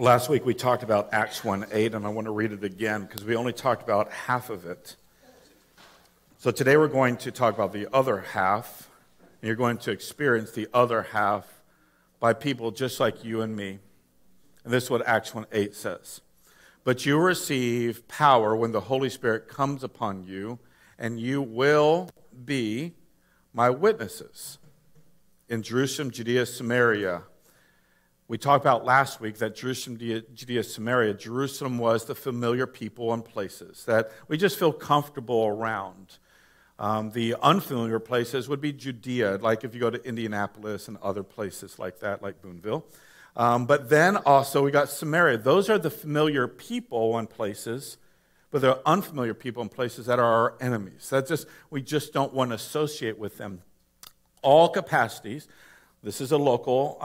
Last week we talked about Acts 1:8, and I want to read it again because we only talked about half of it. So today we're going to talk about the other half, and you're going to experience the other half by people just like you and me. And this is what Acts 1:8 says. But you receive power when the Holy Spirit comes upon you, and you will be my witnesses in Jerusalem, Judea, Samaria. We talked about last week that Jerusalem, Judea, Samaria, Jerusalem was the familiar people and places that we just feel comfortable around. The unfamiliar places would be Judea, like if you go to Indianapolis and other places like that, like Boonville. But then also we got Samaria. Those are the familiar people and places, but they're unfamiliar people and places that are our enemies. We just don't want to associate with them. All capacities, this is a local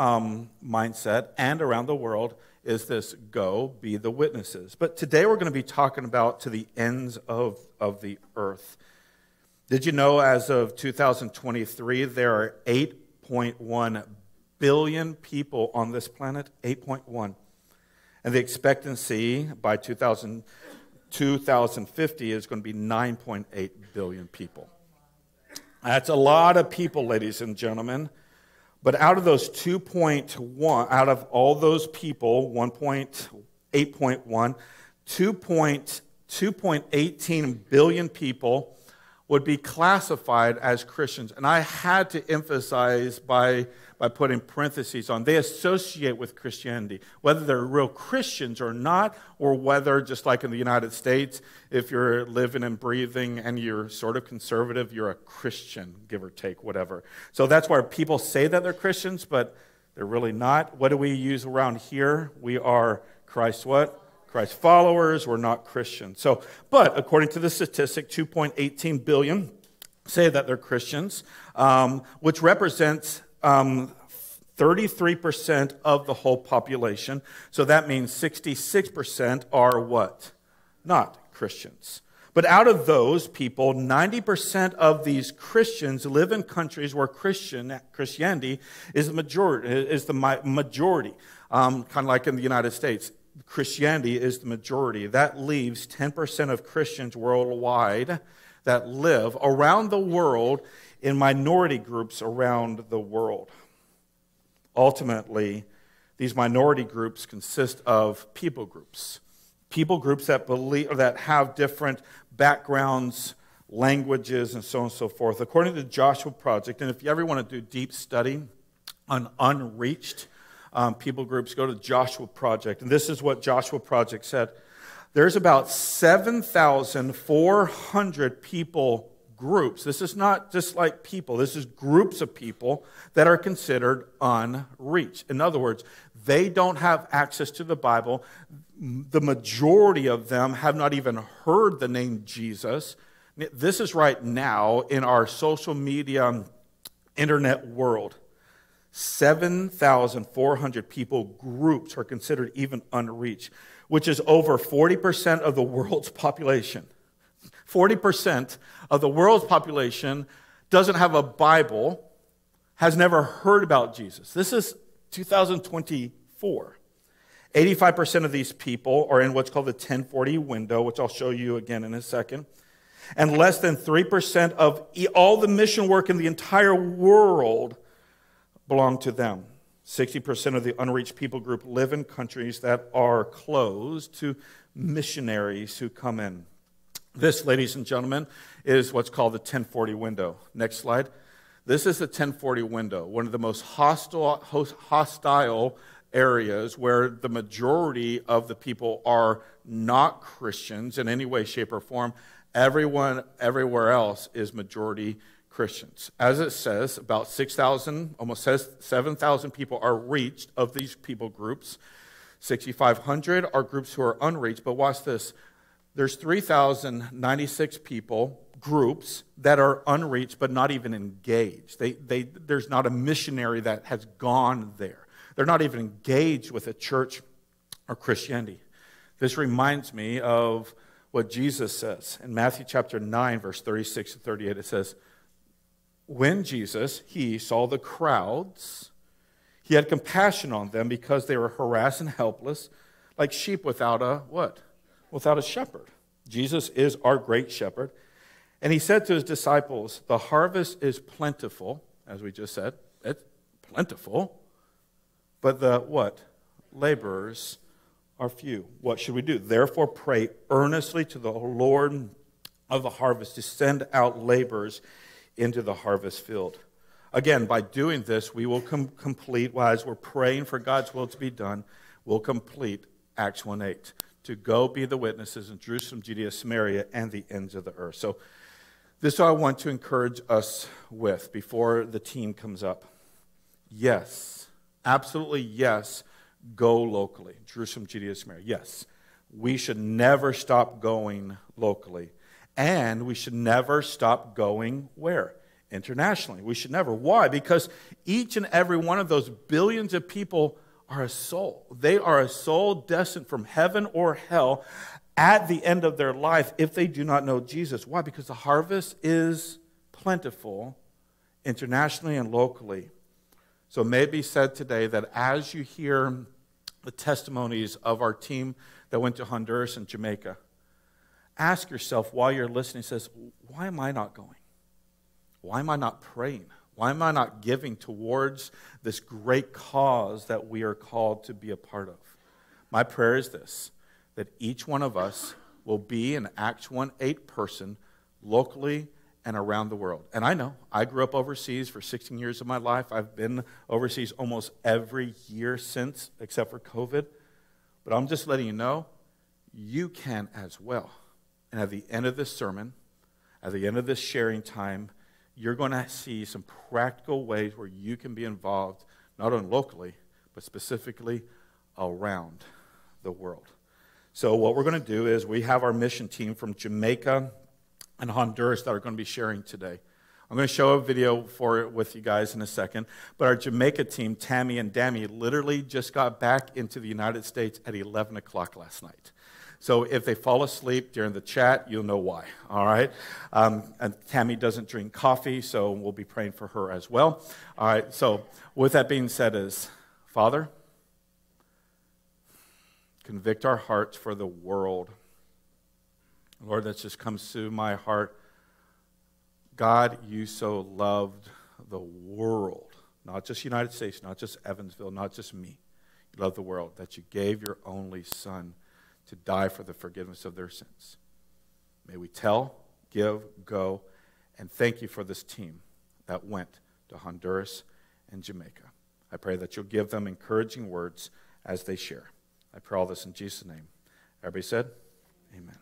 mindset, and around the world is this: go, be the witnesses. But today we're going to be talking about to the ends of the earth. Did you know as of 2023, there are 8.1 billion people on this planet? 8.1. And the expectancy by 2050 is going to be 9.8 billion people. That's a lot of people, ladies and gentlemen. But out of those 2.1, out of all those people, 8.1, 2.18 billion people would be classified as Christians. And I had to emphasize by putting parentheses on, they associate with Christianity, whether they're real Christians or not, or whether, just like in the United States, if you're living and breathing and you're sort of conservative, you're a Christian, give or take, whatever. So that's why people say that they're Christians, but they're really not. What do we use around here? We are Christ what? Christ followers. We're not Christians. So, but according to the statistic, 2.18 billion say that they're Christians, which represents 33% of the whole population. So that means 66% are what? Not Christians. But out of those people, 90% of these Christians live in countries where Christianity is the majority. Kind of like in the United States, Christianity is the majority. That leaves 10% of Christians worldwide that live around the world in minority groups around the world. Ultimately, these minority groups consist of people groups that believe or that have different backgrounds, languages, and so on and so forth. According to the Joshua Project, and if you ever want to do deep study on unreached people groups, go to Joshua Project. And this is what Joshua Project said. There's about 7,400 people groups. This is not just like people. This is groups of people that are considered unreached. In other words, they don't have access to the Bible. The majority of them have not even heard the name Jesus. This is right now in our social media, internet world. 7,400 people groups are considered even unreached, which is over 40% of the world's population. 40% of the world's population doesn't have a Bible, has never heard about Jesus. This is 2024. 85% of these people are in what's called the 10/40 window, which I'll show you again in a second. And less than 3% of all the mission work in the entire world belong to them. 60% of the unreached people group live in countries that are closed to missionaries who come in. This, ladies and gentlemen, is what's called the 10/40 window. Next slide. This is the 10/40 window, one of the most hostile areas where the majority of the people are not Christians in any way, shape, or form. Everyone, everywhere else is majority Christians. As it says, about 6,000, almost says 7,000 people are reached of these people groups. 6,500 are groups who are unreached, but watch this. There's 3,096 people, groups, that are unreached but not even engaged. There's not a missionary that has gone there. They're not even engaged with a church or Christianity. This reminds me of what Jesus says in Matthew chapter 9, verse 36 to 38. It says, when Jesus, he saw the crowds, He had compassion on them because they were harassed and helpless, like sheep without a what? Without a shepherd. Jesus is our great shepherd. And he said to his disciples, the harvest is plentiful, as we just said. It's plentiful. But the what? Laborers are few. What should we do? Therefore pray earnestly to the Lord of the harvest to send out laborers into the harvest field. Again, by doing this, we will complete, as we're praying for God's will to be done, we'll complete Acts 1:8. To go be the witnesses in Jerusalem, Judea, Samaria, and the ends of the earth. So this is what I want to encourage us with before the team comes up. Yes, absolutely yes, go locally. Jerusalem, Judea, Samaria, yes. We should never stop going locally. And we should never stop going where? Internationally. We should never. Why? Because each and every one of those billions of people are a soul. They are a soul destined from heaven or hell at the end of their life if they do not know Jesus. Why? Because the harvest is plentiful internationally and locally. So it may be said today that as you hear the testimonies of our team that went to Honduras and Jamaica, ask yourself while you're listening, says, why am I not going? Why am I not praying? Why am I not giving towards this great cause that we are called to be a part of? My prayer is this, that each one of us will be an Acts 1:8 person locally and around the world. And I know, I grew up overseas for 16 years of my life. I've been overseas almost every year since, except for COVID. But I'm just letting you know, you can as well. And at the end of this sermon, at the end of this sharing time, you're going to see some practical ways where you can be involved, not only locally, but specifically around the world. So what we're going to do is we have our mission team from Jamaica and Honduras that are going to be sharing today. I'm going to show a video for it with you guys in a second, but our Jamaica team, Tammy and Dammy, literally just got back into the United States at 11 o'clock last night. So if they fall asleep during the chat, you'll know why, all right? And Tammy doesn't drink coffee, so we'll be praying for her as well. All right, so with that being said is, Father, convict our hearts for the world. Lord, that just comes to my heart. God, you so loved the world, not just United States, not just Evansville, not just me. You loved the world, that you gave your only son to die for the forgiveness of their sins. May we tell, give, go, and thank you for this team that went to Honduras and Jamaica. I pray that you'll give them encouraging words as they share. I pray all this in Jesus' name. Everybody said, amen.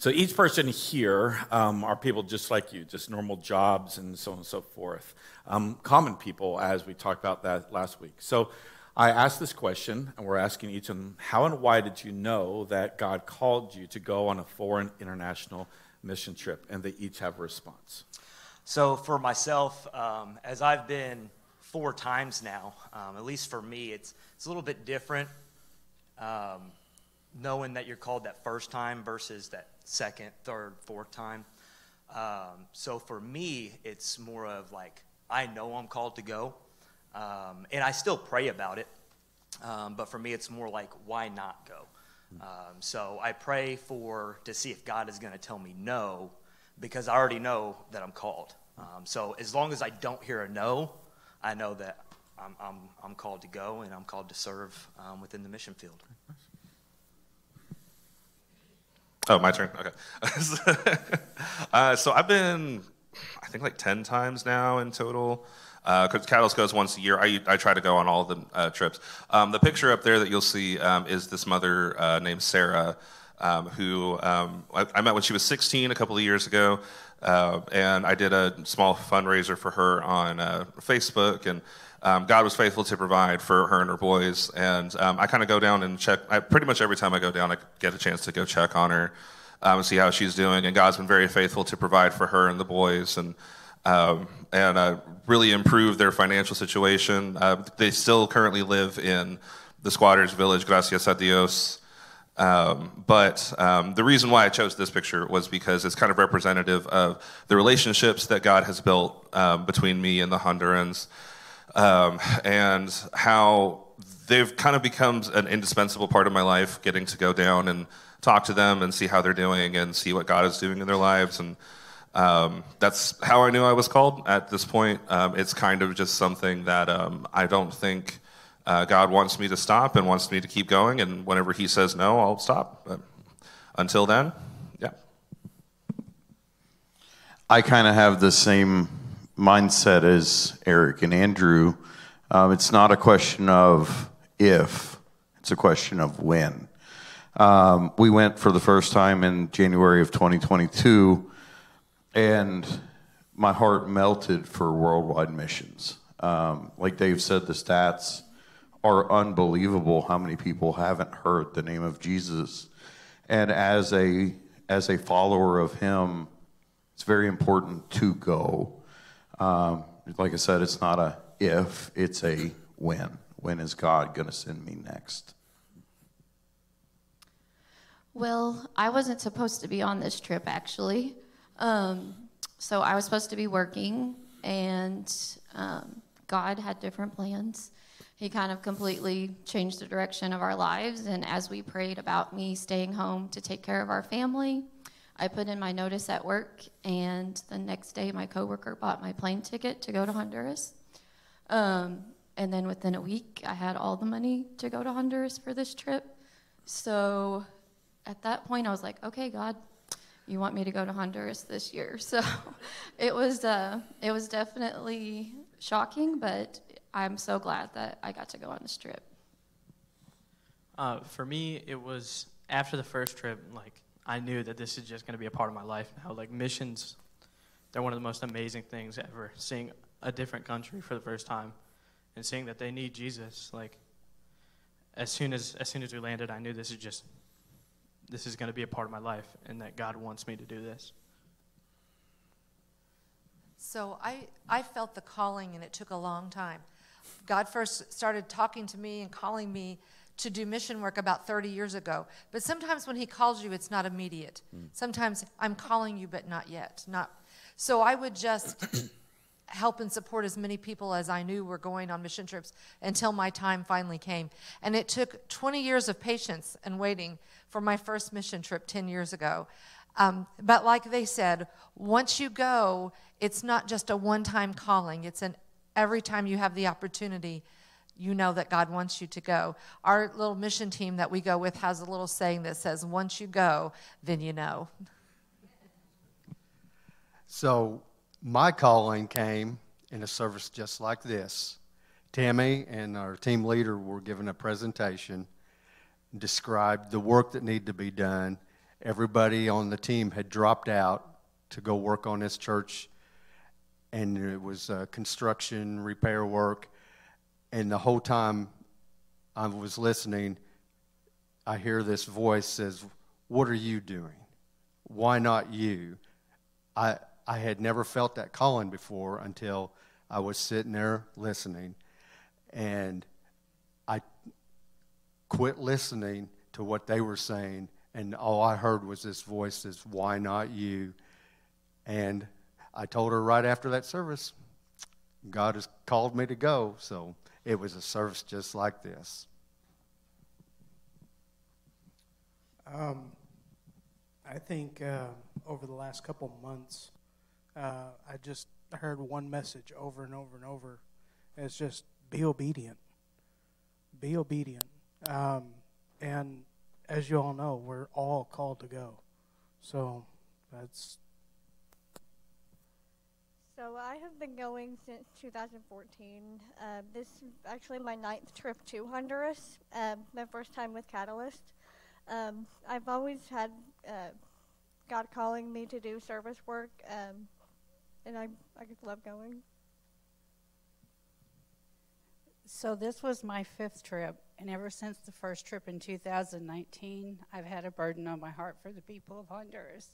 So each person here are people just like you, just normal jobs and so on and so forth. Common people, as we talked about that last week. So I asked this question, and we're asking each of them, how and why did you know that God called you to go on a foreign international mission trip? And they each have a response. So for myself, as I've been 4 times now, at least for me, it's a little bit different knowing that you're called that first time versus that second, third, fourth time. So for me, it's more of like, I know I'm called to go, and I still pray about it, but for me, it's more like, why not go? So I pray to see if God is going to tell me no, because I already know that I'm called. So as long as I don't hear a no, I know that I'm called to go and I'm called to serve within the mission field. Oh, my turn. Okay. So I've been, I think, like 10 times now in total. Because Catalyst goes once a year. I try to go on all the trips. The picture up there that you'll see is this mother named Sarah, who I met when she was 16 a couple of years ago. And I did a small fundraiser for her on Facebook, and God was faithful to provide for her and her boys. And I kind of go down and check. Pretty much every time I go down, I get a chance to go check on her and see how she's doing. And God's been very faithful to provide for her and the boys, and really improved their financial situation. They still currently live in the squatters village, Gracias a Dios. But the reason why I chose this picture was because it's kind of representative of the relationships that God has built between me and the Hondurans, and how they've kind of become an indispensable part of my life, getting to go down and talk to them and see how they're doing and see what God is doing in their lives. And that's how I knew I was called at this point. It's kind of just something that I don't think... God wants me to stop and wants me to keep going, and whenever he says no, I'll stop. But until then, yeah. I kind of have the same mindset as Eric and Andrew. It's not a question of if, it's a question of when. We went for the first time in January of 2022, and my heart melted for worldwide missions. Like Dave said, the stats are unbelievable how many people haven't heard the name of Jesus. And as a follower of him, it's very important to go. Like I said, it's not a if, it's a when. When is God going to send me next? Well, I wasn't supposed to be on this trip, actually. So I was supposed to be working, and God had different plans. He kind of completely changed the direction of our lives, and as we prayed about me staying home to take care of our family, I put in my notice at work, and the next day my coworker bought my plane ticket to go to Honduras. And then within a week, I had all the money to go to Honduras for this trip. So at that point, I was like, okay, God, you want me to go to Honduras this year. So it was definitely shocking, but I'm so glad that I got to go on this trip. For me, it was after the first trip, like, I knew that this is just going to be a part of my life now. Like, missions, they're one of the most amazing things ever. Seeing a different country for the first time and seeing that they need Jesus. Like, as soon as we landed, I knew this is going to be a part of my life and that God wants me to do this. So I felt the calling, and it took a long time. God first started talking to me and calling me to do mission work about 30 years ago. But sometimes when he calls you, it's not immediate. Sometimes I'm calling you, but not yet. So I would just help and support as many people as I knew were going on mission trips until my time finally came. And it took 20 years of patience and waiting for my first mission trip 10 years ago. But like they said, once you go, it's not just a one-time calling. It's an every time you have the opportunity, you know that God wants you to go. Our little mission team that we go with has a little saying that says, once you go, then you know. So my calling came in a service just like this. Tammy and our team leader were given a presentation, described the work that needed to be done, everybody on the team had dropped out to go work on this church, and it was construction, repair work, and the whole time I was listening, I hear this voice says, "What are you doing? Why not you?" I had never felt that calling before until I was sitting there listening, and I quit listening to what they were saying, and all I heard was this voice says, "Why not you?" And I told her right after that service, God has called me to go. So it was a service just like this. I think over the last couple months, I just heard one message over and over and over. It's just be obedient. Be obedient. And as you all know, we're all called to go. So that's... So I have been going since 2014. This is actually my 9th trip to Honduras, my first time with Catalyst. I've always had God calling me to do service work, and I just love going. So this was my 5th trip, and ever since the first trip in 2019, I've had a burden on my heart for the people of Honduras.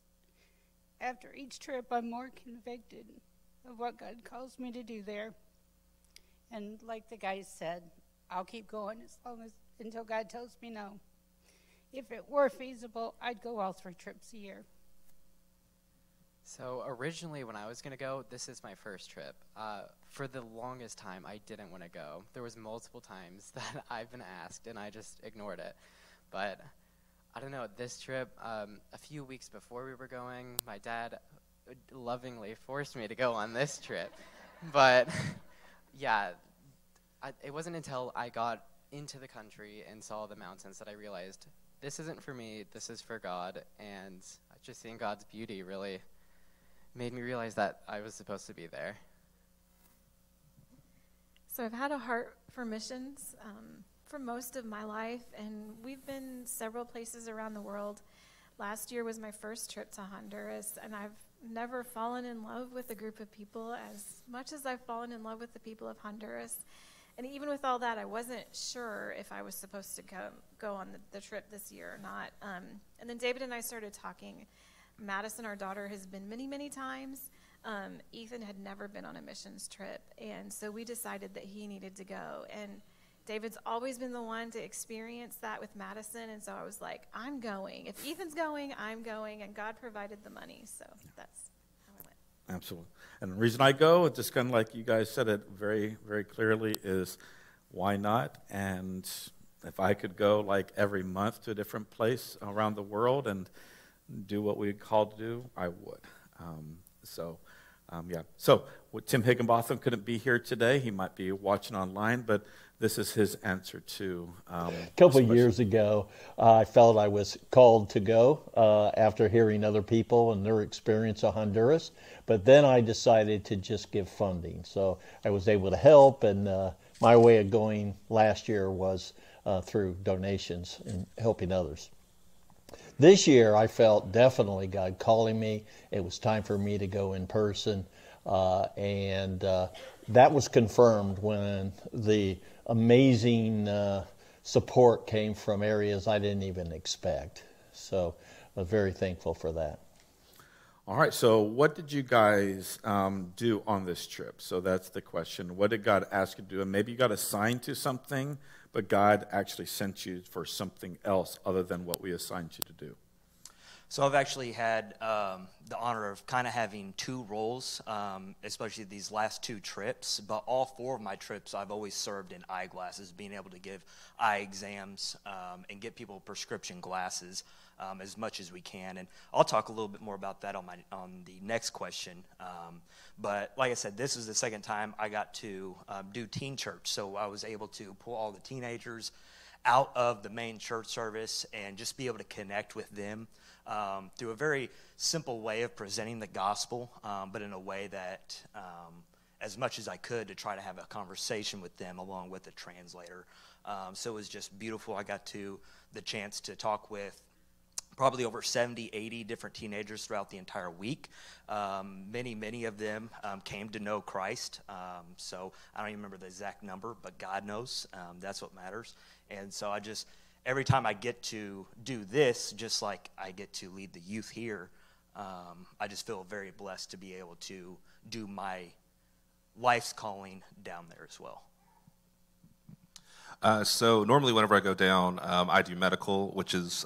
After each trip, I'm more convicted of what God calls me to do there. And like the guy said, I'll keep going as long as until God tells me no. If it were feasible, I'd go all 3 trips a year. So originally when I was gonna go, this is my first trip. For the longest time, I didn't wanna go. There was multiple times that I've been asked and I just ignored it. But I don't know, this trip, a few weeks before we were going, my dad lovingly forced me to go on this trip. But yeah, it wasn't until I got into the country and saw the mountains that I realized this isn't for me, this is for God. And just seeing God's beauty really made me realize that I was supposed to be there. So I've had a heart for missions for most of my life, and we've been several places around the world. Last year was my first trip to Honduras, and I've never fallen in love with a group of people as much as I've fallen in love with the people of Honduras. And even with all that, I wasn't sure if I was supposed to go on the trip this year or not. And then David and I started talking. Madison, our daughter, has been many, many times. Ethan had never been on a missions trip, and so we decided that he needed to go. And David's always been the one to experience that with Madison, and so I was like, I'm going. If Ethan's going, I'm going, and God provided the money, so that's how I went. Absolutely. And the reason I go, just kind of like you guys said it very, very clearly, is why not? And if I could go like every month to a different place around the world and do what we're called to do, I would. Yeah. So Tim Higginbotham couldn't be here today. He might be watching online, but this is his answer to... a couple of years ago, I felt I was called to go after hearing other people and their experience of Honduras. But then I decided to just give funding. So I was able to help, and my way of going last year was through donations and helping others. This year, I felt definitely God calling me. It was time for me to go in person, and that was confirmed when the amazing support came from areas I didn't even expect. So I was very thankful for that. All right, so what did you guys do on this trip? So that's the question. What did God ask you to do? And maybe you got assigned to something, but God actually sent you for something else other than what we assigned you to do. So I've actually had the honor of kind of having 2 roles, especially these last 2 trips. But all 4 of my trips, I've always served in eyeglasses, being able to give eye exams and get people prescription glasses as much as we can. And I'll talk a little bit more about that on the next question. But like I said, this was the 2nd time I got to do teen church. So I was able to pull all the teenagers out of the main church service and just be able to connect with them. Through a very simple way of presenting the gospel, but in a way that, as much as I could, to try to have a conversation with them along with a translator. So it was just beautiful. I got the chance to talk with probably over 70, 80 different teenagers throughout the entire week. Many of them came to know Christ. So I don't even remember the exact number, but God knows. That's what matters. And so I just, every time I get to do this, just like I get to lead the youth here, I just feel very blessed to be able to do my life's calling down there as well. So normally whenever I go down, I do medical, which is,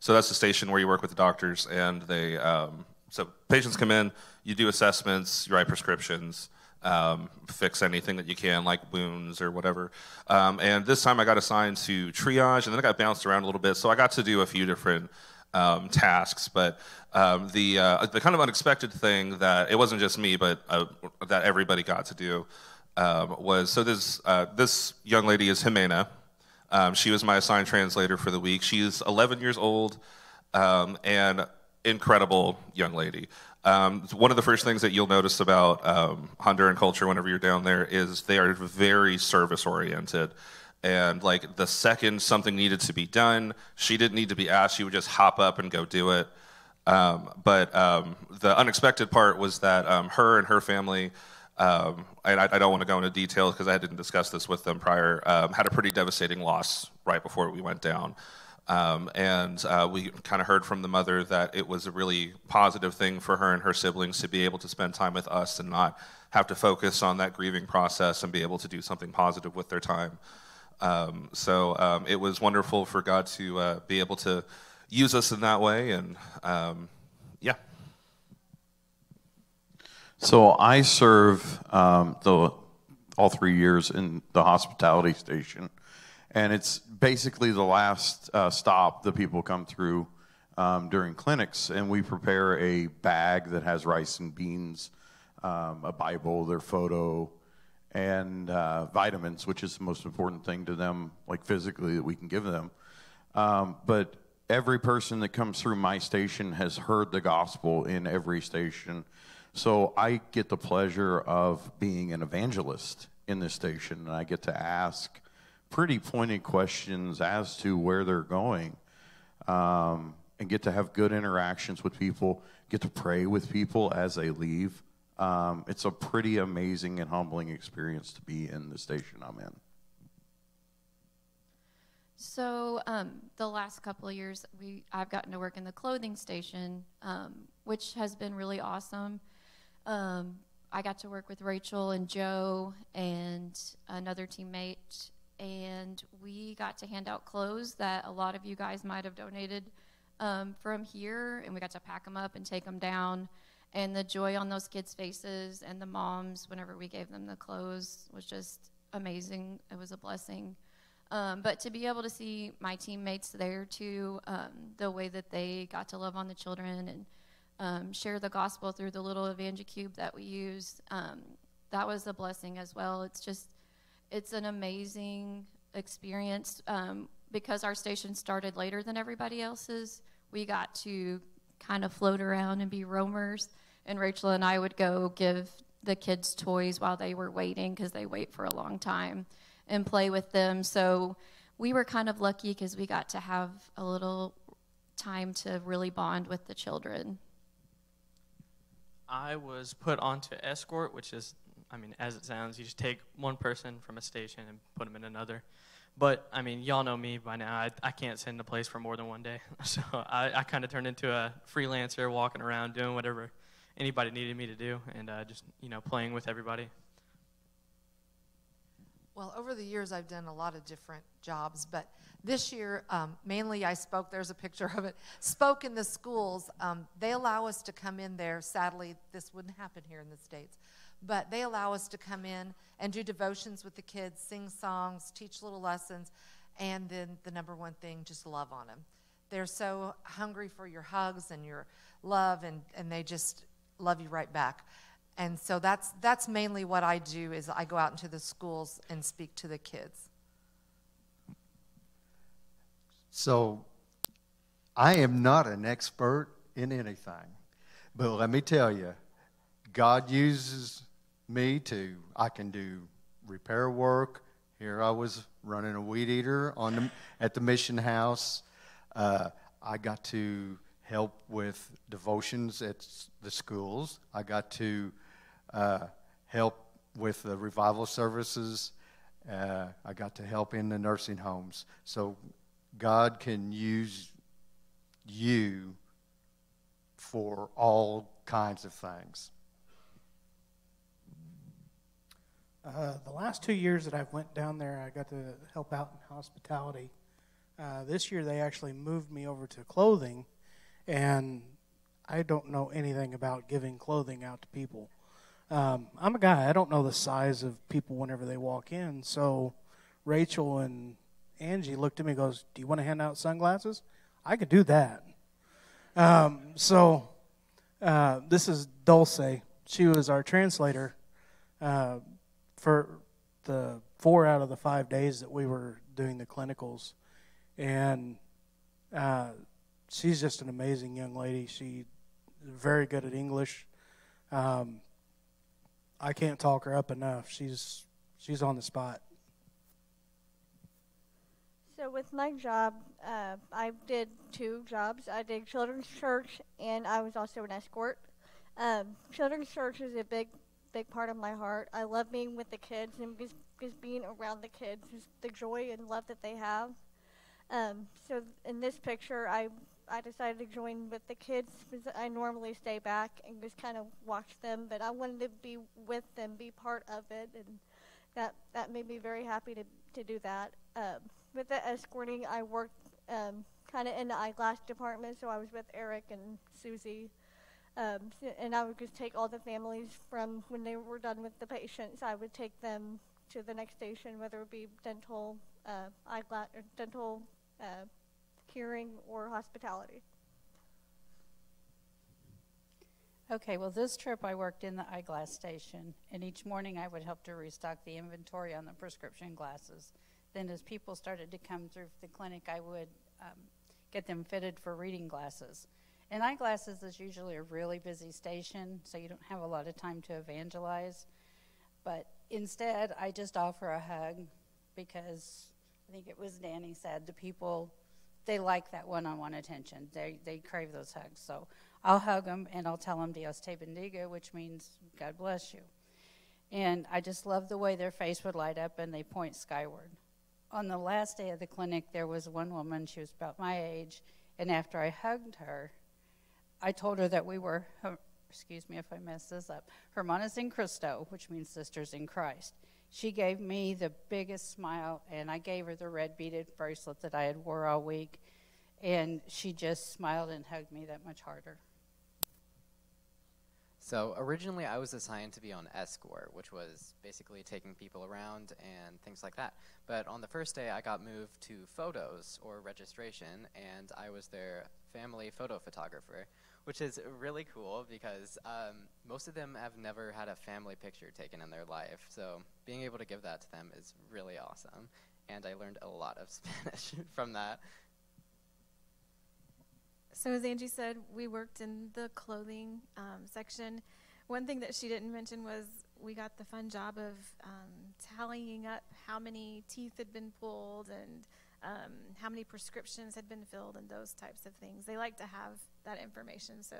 so that's the station where you work with the doctors, and they, so patients come in, you do assessments, you write prescriptions, fix anything that you can, like wounds or whatever. And this time I got assigned to triage, and then I got bounced around a little bit, so I got to do a few different tasks, but the kind of unexpected thing that, it wasn't just me, but that everybody got to do, was, so this young lady is Jimena. She was my assigned translator for the week. She's 11 years old, and incredible young lady. One of the first things that you'll notice about Honduran culture whenever you're down there is they are very service-oriented. And like the second something needed to be done, she didn't need to be asked. She would just hop up and go do it. The unexpected part was that her and her family, I don't want to go into details because I didn't discuss this with them prior, had a pretty devastating loss right before we went down. We kind of heard from the mother that it was a really positive thing for her and her siblings to be able to spend time with us and not have to focus on that grieving process and be able to do something positive with their time. It was wonderful for God to be able to use us in that way, and yeah. So I serve all 3 years in the hospitality station, and it's basically the last stop that people come through during clinics, and we prepare a bag that has rice and beans, a Bible, their photo, and vitamins, which is the most important thing to them, like physically, that we can give them. But every person that comes through my station has heard the gospel in every station. So I get the pleasure of being an evangelist in this station, and I get to ask pretty pointed questions as to where they're going, and get to have good interactions with people, get to pray with people as they leave. It's a pretty amazing and humbling experience to be in the station I'm in. So the last couple of years, I've gotten to work in the clothing station, which has been really awesome. I got to work with Rachel and Joe and another teammate, and we got to hand out clothes that a lot of you guys might have donated from here, and we got to pack them up and take them down, and the joy on those kids' faces and the moms whenever we gave them the clothes was just amazing. It was a blessing. But to be able to see my teammates there too, the way that they got to love on the children and share the gospel through the little Evangicube that we use, that was a blessing as well. It's an amazing experience. Because our station started later than everybody else's, we got to kind of float around and be roamers. And Rachel and I would go give the kids toys while they were waiting, because they wait for a long time, and play with them. So we were kind of lucky because we got to have a little time to really bond with the children. I was put onto escort, which is, I mean, as it sounds, you just take one person from a station and put them in another. But, I mean, y'all know me by now. I can't sit in a place for more than one day. So I kind of turned into a freelancer, walking around, doing whatever anybody needed me to do, and just, you know, playing with everybody. Well, over the years, I've done a lot of different jobs, but this year, mainly I spoke, there's a picture of it, spoke in the schools. They allow us to come in there. Sadly, this wouldn't happen here in the States, but they allow us to come in and do devotions with the kids, sing songs, teach little lessons, and then the number one thing, just love on them. They're so hungry for your hugs and your love, and they just love you right back. And so that's mainly what I do, is I go out into the schools and speak to the kids. So I am not an expert in anything, but let me tell you, God uses me to, I can do repair work. Here I was running a weed eater at the mission house. I got to help with devotions at the schools. I got to help with the revival services. I got to help in the nursing homes. So God can use you for all kinds of things. The last 2 years that I went down there, I got to help out in hospitality. This year, they actually moved me over to clothing, and I don't know anything about giving clothing out to people. I'm a guy. I don't know the size of people whenever they walk in. So Rachel and Angie looked at me and goes, "Do you want to hand out sunglasses?" I could do that. This is Dulce. She was our translator for the 4 out of the 5 days that we were doing the clinicals. And she's just an amazing young lady. She's very good at English. I can't talk her up enough. She's on the spot. So with my job, I did 2 jobs. I did children's church, and I was also an escort. Children's church is a big part of my heart. I love being with the kids, and just being around the kids, just the joy and love that they have. So in this picture, I decided to join with the kids because I normally stay back and just kind of watch them, but I wanted to be with them, be part of it, and that made me very happy to do that. With the escorting, I worked kind of in the eyeglass department, so I was with Eric and Susie, and I would just take all the families from when they were done with the patients. I would take them to the next station, whether it be dental, eyeglass, or dental, hearing, or hospitality. Okay, well, this trip I worked in the eyeglass station, and each morning I would help to restock the inventory on the prescription glasses. Then as people started to come through the clinic, I would get them fitted for reading glasses. And eyeglasses is usually a really busy station, so you don't have a lot of time to evangelize. But instead, I just offer a hug because I think it was Danny said, the people, they like that one-on-one attention. They crave those hugs. So I'll hug them, and I'll tell them Dios te bendiga, which means God bless you. And I just love the way their face would light up, and they point skyward. On the last day of the clinic, there was one woman. She was about my age, and after I hugged her, I told her that we were, excuse me if I mess this up, Hermanas in Cristo, which means sisters in Christ. She gave me the biggest smile, and I gave her the red beaded bracelet that I had wore all week, and she just smiled and hugged me that much harder. So originally I was assigned to be on escort, which was basically taking people around and things like that. But on the first day I got moved to photos or registration, and I was their family photo photographer, which is really cool because most of them have never had a family picture taken in their life. So being able to give that to them is really awesome. And I learned a lot of Spanish from that. So as Angie said, we worked in the clothing section. One thing that she didn't mention was we got the fun job of tallying up how many teeth had been pulled and how many prescriptions had been filled and those types of things. They like to have that information, so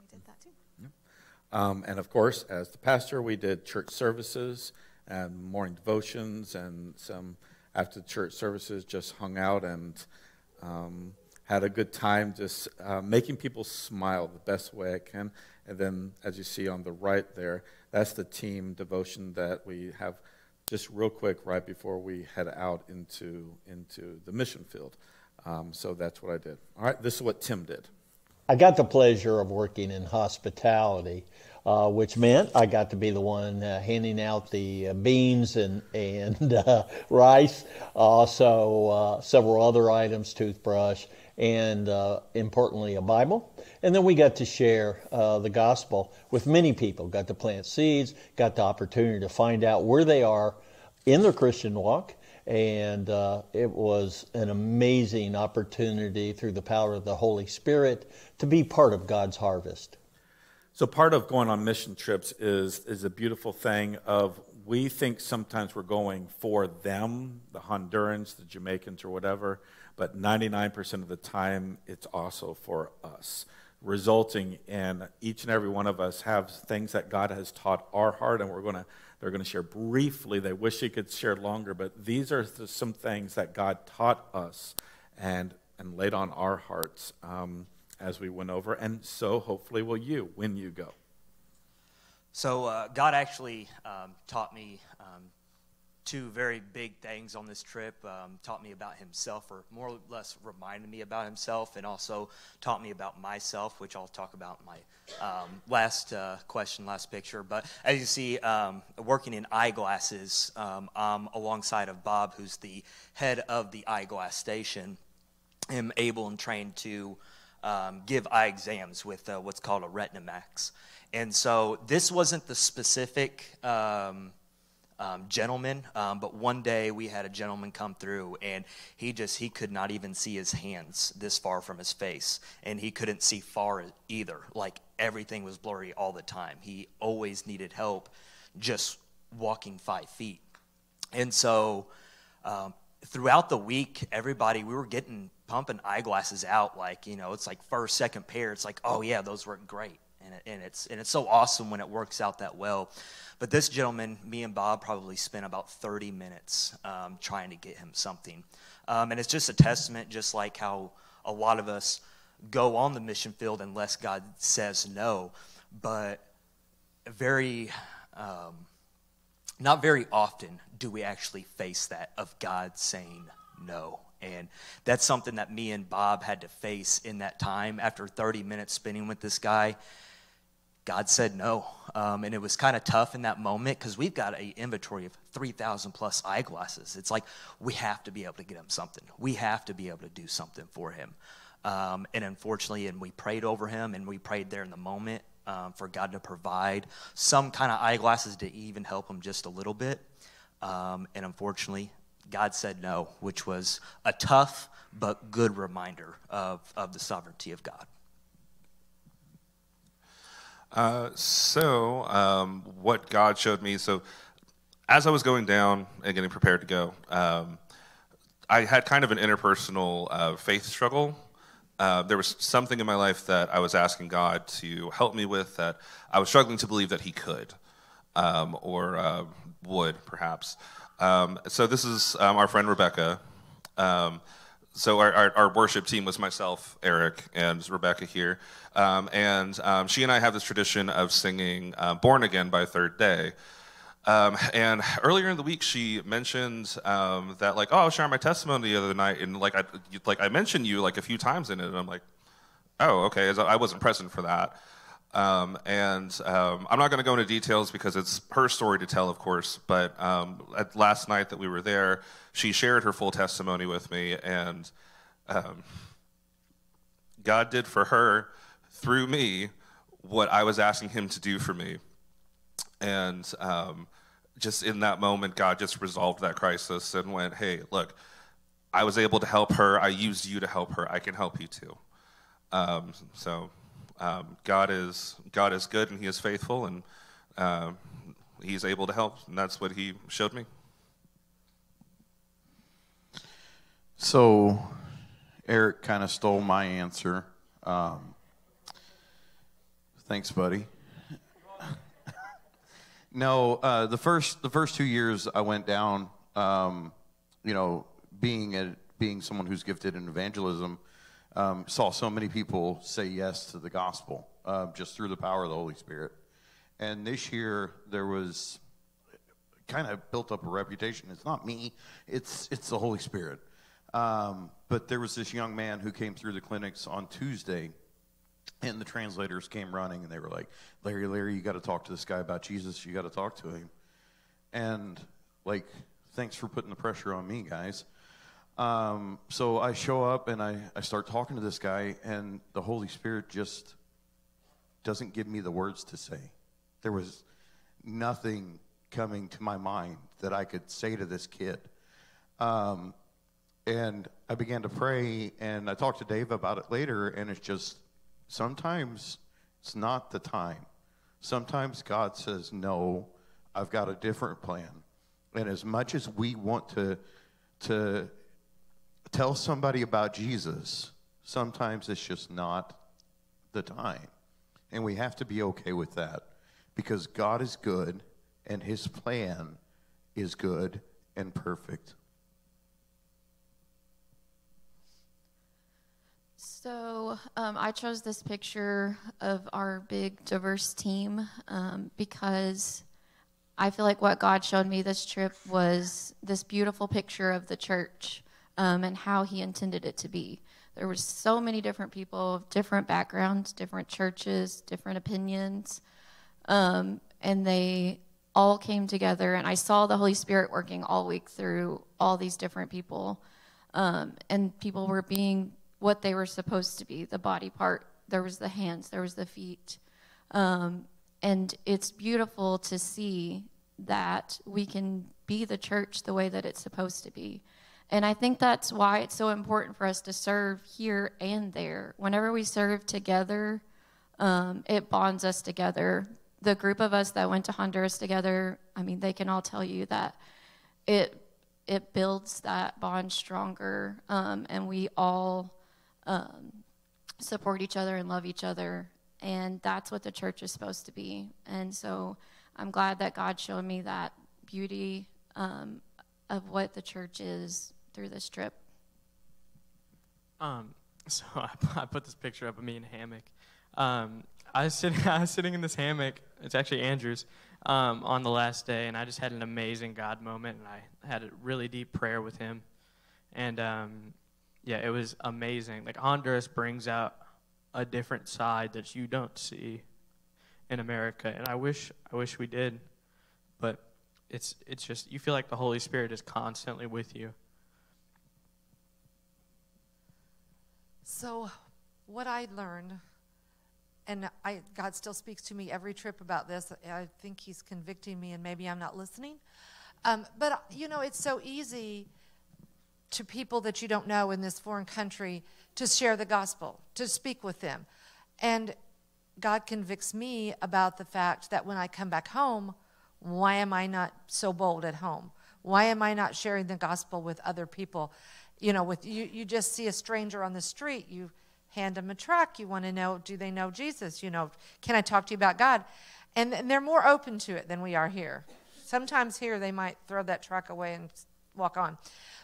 we did that too. Yep. And of course, as the pastor, we did church services and morning devotions, and some after church services just hung out and had a good time just making people smile the best way I can. And then, as you see on the right there, that's the team devotion that we have just real quick right before we head out into the mission field. So that's what I did. All right, this is what Tim did. I got the pleasure of working in hospitality, which meant I got to be the one handing out the beans and rice, also several other items, toothbrush, and importantly, a Bible. And then we got to share the gospel with many people, got to plant seeds, got the opportunity to find out where they are in their Christian walk. And it was an amazing opportunity through the power of the Holy Spirit to be part of God's harvest. So part of going on mission trips is a beautiful thing of we think sometimes we're going for them, the Hondurans, the Jamaicans or whatever, but 99% of the time it's also for us, resulting in each and every one of us have things that God has taught our heart, and they're going to share briefly. They wish they could share longer, but these are some things that God taught us and laid on our hearts as we went over, and so hopefully will you when you go. So God actually taught me two very big things on this trip. Taught me about himself, or more or less reminded me about himself, and also taught me about myself, which I'll talk about in my last picture. But as you see, working in eyeglasses, I'm alongside of Bob, who's the head of the eyeglass station. I'm able and trained to give eye exams with what's called a retinomax. And so this wasn't the specific gentleman, but one day we had a gentleman come through, and he could not even see his hands this far from his face, and he couldn't see far either. Like, everything was blurry all the time. He always needed help just walking 5 feet. And so throughout the week, we were pumping eyeglasses out, like, you know, it's like first, second pair, it's like, oh yeah, those work great. And it's so awesome when it works out that well. But this gentleman, me and Bob probably spent about 30 minutes trying to get him something. And it's just a testament, just like how a lot of us go on the mission field unless God says no. But not very often do we actually face that of God saying no. And that's something that me and Bob had to face in that time. After 30 minutes spending with this guy, God said no. And it was kind of tough in that moment because we've got an inventory of 3,000 plus eyeglasses. It's like, we have to be able to get him something. We have to be able to do something for him. And unfortunately, we prayed over him, and we prayed there in the moment for God to provide some kind of eyeglasses to even help him just a little bit. And unfortunately, God said no, which was a tough but good reminder of the sovereignty of God. What God showed me, so as I was going down and getting prepared to go, I had kind of an interpersonal faith struggle. There was something in my life that I was asking God to help me with that I was struggling to believe that he could or would, perhaps. So this is our friend Rebecca. So our worship team was myself, Eric, and Rebecca here. She and I have this tradition of singing Born Again by Third Day. And earlier in the week, she mentioned that, like, oh, I was sharing my testimony the other night, and I mentioned you like a few times in it, and I'm like, oh, okay, I wasn't present for that. I'm not going to go into details because it's her story to tell, of course, but last night that we were there, she shared her full testimony with me, and God did for her, through me, what I was asking him to do for me. And just in that moment, God just resolved that crisis and went, hey, look, I was able to help her. I used you to help her. I can help you too. God is good, and he is faithful, and he's able to help, and that's what he showed me. So Eric kind of stole my answer. Thanks, buddy. No, the first 2 years I went down, you know, being someone who's gifted in evangelism, saw so many people say yes to the gospel just through the power of the Holy Spirit. And this year there was kind of built up a reputation. It's not me, it's the Holy Spirit. But there was this young man who came through the clinics on Tuesday, and the translators came running, and they were like, Larry, you got to talk to this guy about Jesus. You got to talk to him. And like, thanks for putting the pressure on me, guys. So I show up, and I start talking to this guy, and the Holy Spirit just doesn't give me the words to say. There was nothing coming to my mind that I could say to this kid. And I began to pray, and I talked to Dave about it later, and it's just, sometimes it's not the time. Sometimes God says, no, I've got a different plan. And as much as we want to tell somebody about Jesus, sometimes it's just not the time. And we have to be okay with that, because God is good and his plan is good and perfect. So I chose this picture of our big, diverse team because I feel like what God showed me this trip was this beautiful picture of the church and how he intended it to be. There were so many different people, different backgrounds, different churches, different opinions, and they all came together. And I saw the Holy Spirit working all week through all these different people, and people were being what they were supposed to be, the body part. There was the hands, there was the feet, and it's beautiful to see that we can be the church the way that it's supposed to be. And I think that's why it's so important for us to serve here and there. Whenever we serve together, it bonds us together. The group of us that went to Honduras together, I mean, they can all tell you that it builds that bond stronger, and we all support each other and love each other. And that's what the church is supposed to be. And so I'm glad that God showed me that beauty of what the church is through this trip. So I put this picture up of me in a hammock. I was sitting in this hammock. It's actually Andrew's on the last day, and I just had an amazing God moment, and I had a really deep prayer with him. And, yeah, it was amazing. Like, Honduras brings out a different side that you don't see in America, and I wish we did, but it's just, you feel like the Holy Spirit is constantly with you. So what I learned, and God still speaks to me every trip about this. I think he's convicting me, and maybe I'm not listening. But, you know, it's so easy to people that you don't know in this foreign country to share the gospel, to speak with them. And God convicts me about the fact that when I come back home, why am I not so bold at home? Why am I not sharing the gospel with other people? You know, with you just see a stranger on the street, you hand them a tract, you want to know, do they know Jesus? You know, can I talk to you about God? And they're more open to it than we are here. Sometimes here they might throw that tract away and walk on.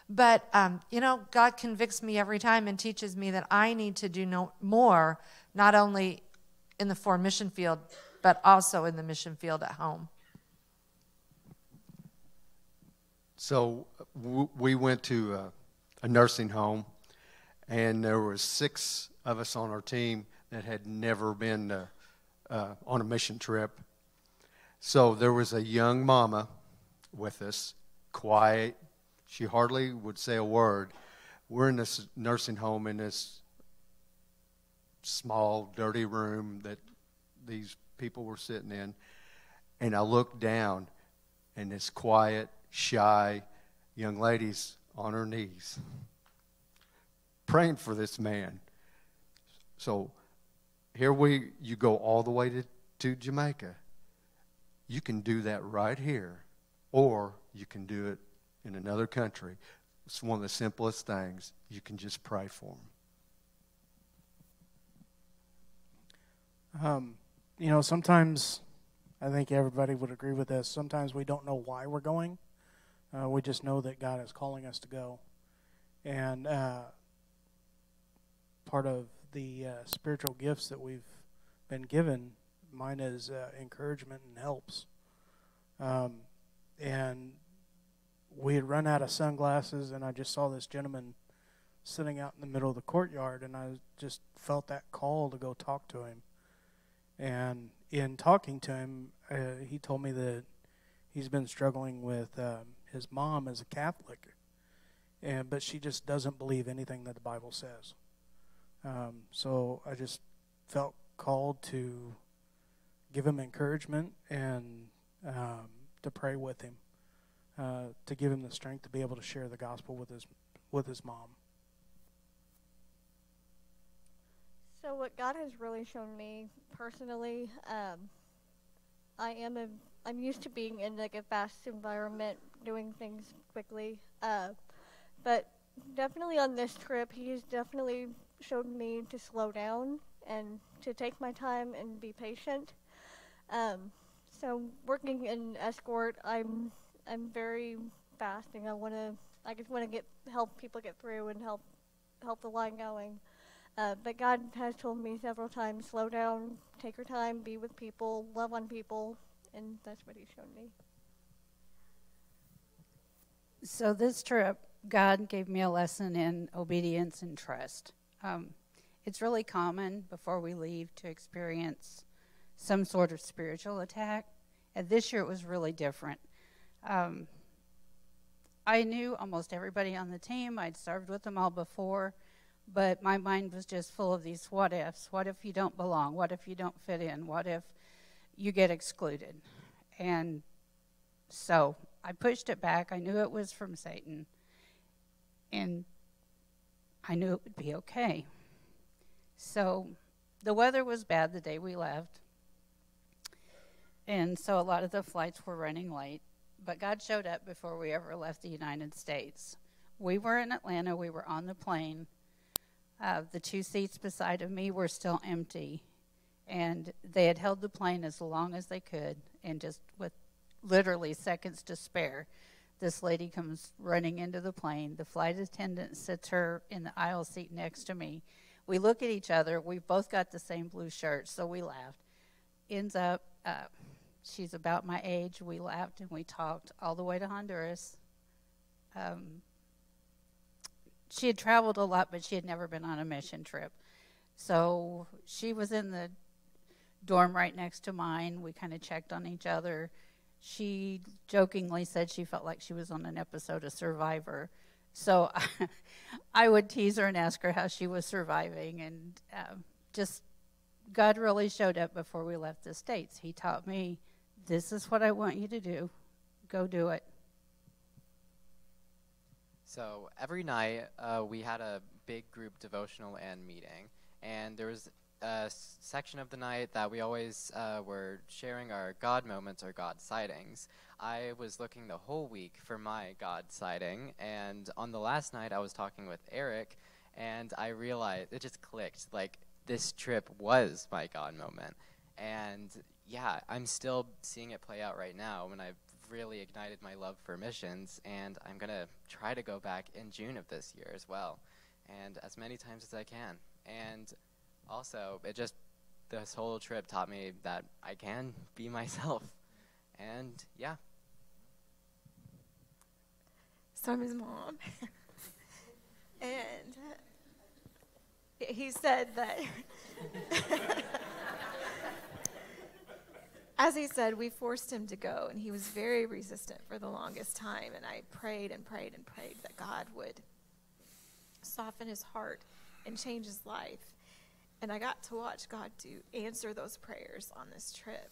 But, you know, God convicts me every time and teaches me that I need to do more, not only in the foreign mission field, but also in the mission field at home. So we went to a nursing home, and there were 6 of us on our team that had never been on a mission trip. So there was a young mama with us, quiet. She hardly would say a word. We're in this nursing home in this small, dirty room that these people were sitting in. And I looked down, and this quiet, shy young lady's on her knees praying for this man. So here you go all the way to Jamaica. You can do that right here, or you can do it in another country. It's one of the simplest things. You can just pray for them. You know, sometimes, I think everybody would agree with this, sometimes we don't know why we're going. We just know that God is calling us to go. And part of the spiritual gifts that we've been given, mine is encouragement and helps. And we had run out of sunglasses, and I just saw this gentleman sitting out in the middle of the courtyard, and I just felt that call to go talk to him. And in talking to him, he told me that he's been struggling with his mom is a Catholic, but she just doesn't believe anything that the Bible says. So I just felt called to give him encouragement and to pray with him, to give him the strength to be able to share the gospel with his mom. So what God has really shown me personally, I'm used to being in like a fast environment, doing things quickly, but definitely on this trip, he's definitely showed me to slow down and to take my time and be patient. So working in escort, I'm very fasting. I just want to help people get through and help the line going. But God has told me several times, slow down, take your time, be with people, love on people, and that's what He's shown me. So this trip, God gave me a lesson in obedience and trust. It's really common before we leave to experience some sort of spiritual attack, and this year it was really different. I knew almost everybody on the team. I'd served with them all before, but my mind was just full of these what ifs. What if you don't belong? What if you don't fit in? What if you get excluded? And so I pushed it back. I knew it was from Satan, and I knew it would be okay. So the weather was bad the day we left, and so a lot of the flights were running late, but God showed up before we ever left the United States. We were in Atlanta. We were on the plane. The two seats beside of me were still empty, and they had held the plane as long as they could, and just with literally seconds to spare, this lady comes running into the plane. The flight attendant sits her in the aisle seat next to me. We look at each other. We've both got the same blue shirt, so we laughed. Ends up, she's about my age. We laughed and we talked all the way to Honduras. She had traveled a lot, but she had never been on a mission trip. So she was in the dorm right next to mine. We kind of checked on each other. She jokingly said she felt like she was on an episode of Survivor. So I would tease her and ask her how she was surviving. And just God really showed up before we left the States. He taught me, this is what I want you to do. Go do it. So every night we had a big group devotional and meeting. And there was a section of the night that we always were sharing our God moments or God sightings. I was looking the whole week for my God sighting, and on the last night I was talking with Eric, and I realized, it just clicked, like this trip was my God moment. And yeah, I'm still seeing it play out right now, and I've really ignited my love for missions, and I'm gonna try to go back in June of this year as well, and as many times as I can. And also, it just, this whole trip taught me that I can be myself. And yeah. So I'm his mom. And he said that, as he said, we forced him to go, and he was very resistant for the longest time. And I prayed and prayed and prayed that God would soften his heart and change his life. And I got to watch God answer those prayers on this trip.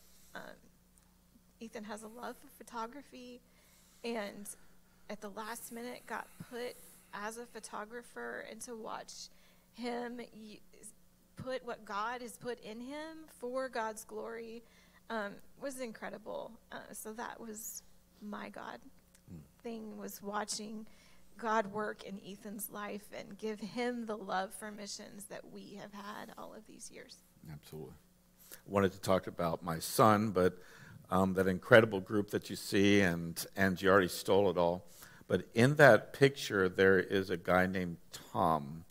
Ethan has a love for photography, and at the last minute got put as a photographer, and to watch him put what God has put in him for God's glory was incredible. So that was my God thing, was watching God work in Ethan's life and give him the love for missions that we have had all of these years. Absolutely. I wanted to talk about my son, but that incredible group that you see, and you already stole it all. But in that picture, there is a guy named Tom,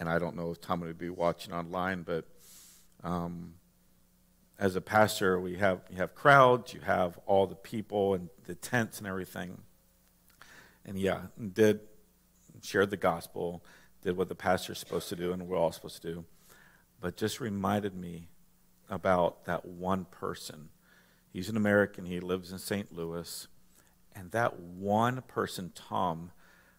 and I don't know if Tom would be watching online, but as a pastor, you have crowds, you have all the people and the tents and everything. And yeah, shared the gospel, did what the pastor's supposed to do and we're all supposed to do. But just reminded me about that one person. He's an American, he lives in St. Louis. And that one person, Tom,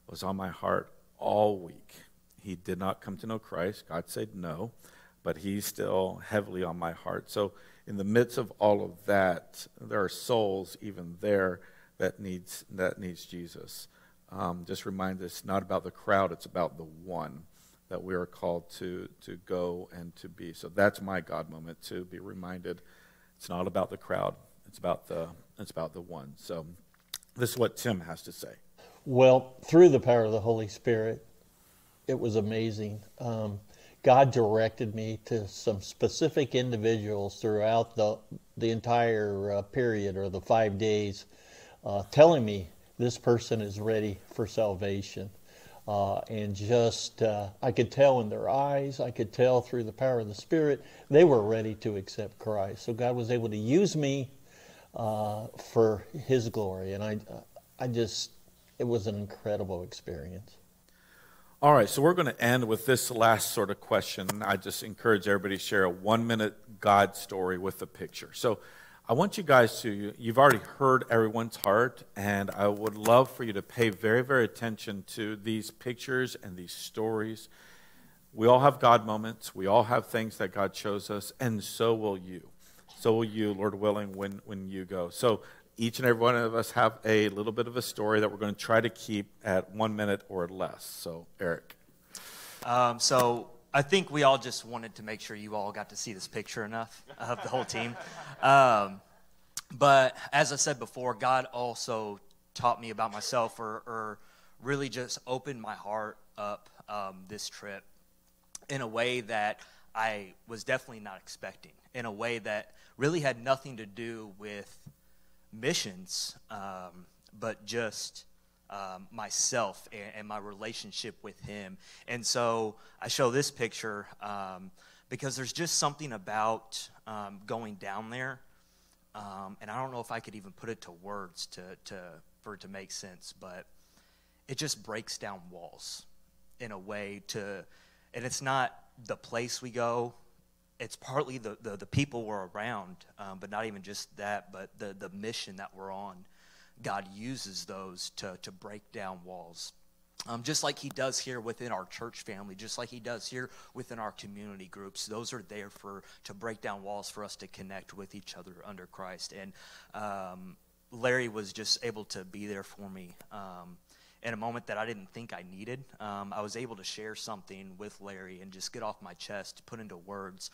was on my heart all week. He did not come to know Christ, God said no, but he's still heavily on my heart. So in the midst of all of that, there are souls even there that needs Jesus. Just remind us, not about the crowd, it's about the one that we are called to go and to be. So that's my God moment, to be reminded it's not about the crowd, it's about the one. So this is what Tim has to say. Well, through the power of the Holy Spirit, It was amazing. God directed me to some specific individuals throughout the entire period, or the 5 days, telling me this person is ready for salvation. And just, I could tell in their eyes, I could tell through the power of the Spirit, they were ready to accept Christ. So God was able to use me for His glory. And I just, it was an incredible experience. All right, so we're going to end with this last sort of question. I just encourage everybody to share a one-minute God story with a picture. So I want you guys to, you've already heard everyone's heart, and I would love for you to pay very, very attention to these pictures and these stories. We all have God moments. We all have things that God shows us, and so will you. So will you, Lord willing, when you go. So each and every one of us have a little bit of a story that we're going to try to keep at 1 minute or less. So, Eric. So I think we all just wanted to make sure you all got to see this picture enough of the whole team. But as I said before, God also taught me about myself, or really just opened my heart up this trip in a way that I was definitely not expecting, in a way that really had nothing to do with missions, but just myself and my relationship with Him. And so I show this picture because there's just something about going down there, and I don't know if I could even put it to words for it to make sense, but it just breaks down walls in a way to, and it's not the place we go. It's partly the people we're around, but not even just that, but the mission that we're on. God uses those to break down walls, just like He does here within our church family, just like He does here within our community groups. Those are there to break down walls for us to connect with each other under Christ. And Larry was just able to be there for me in a moment that I didn't think I needed. I was able to share something with Larry and just get off my chest, put into words,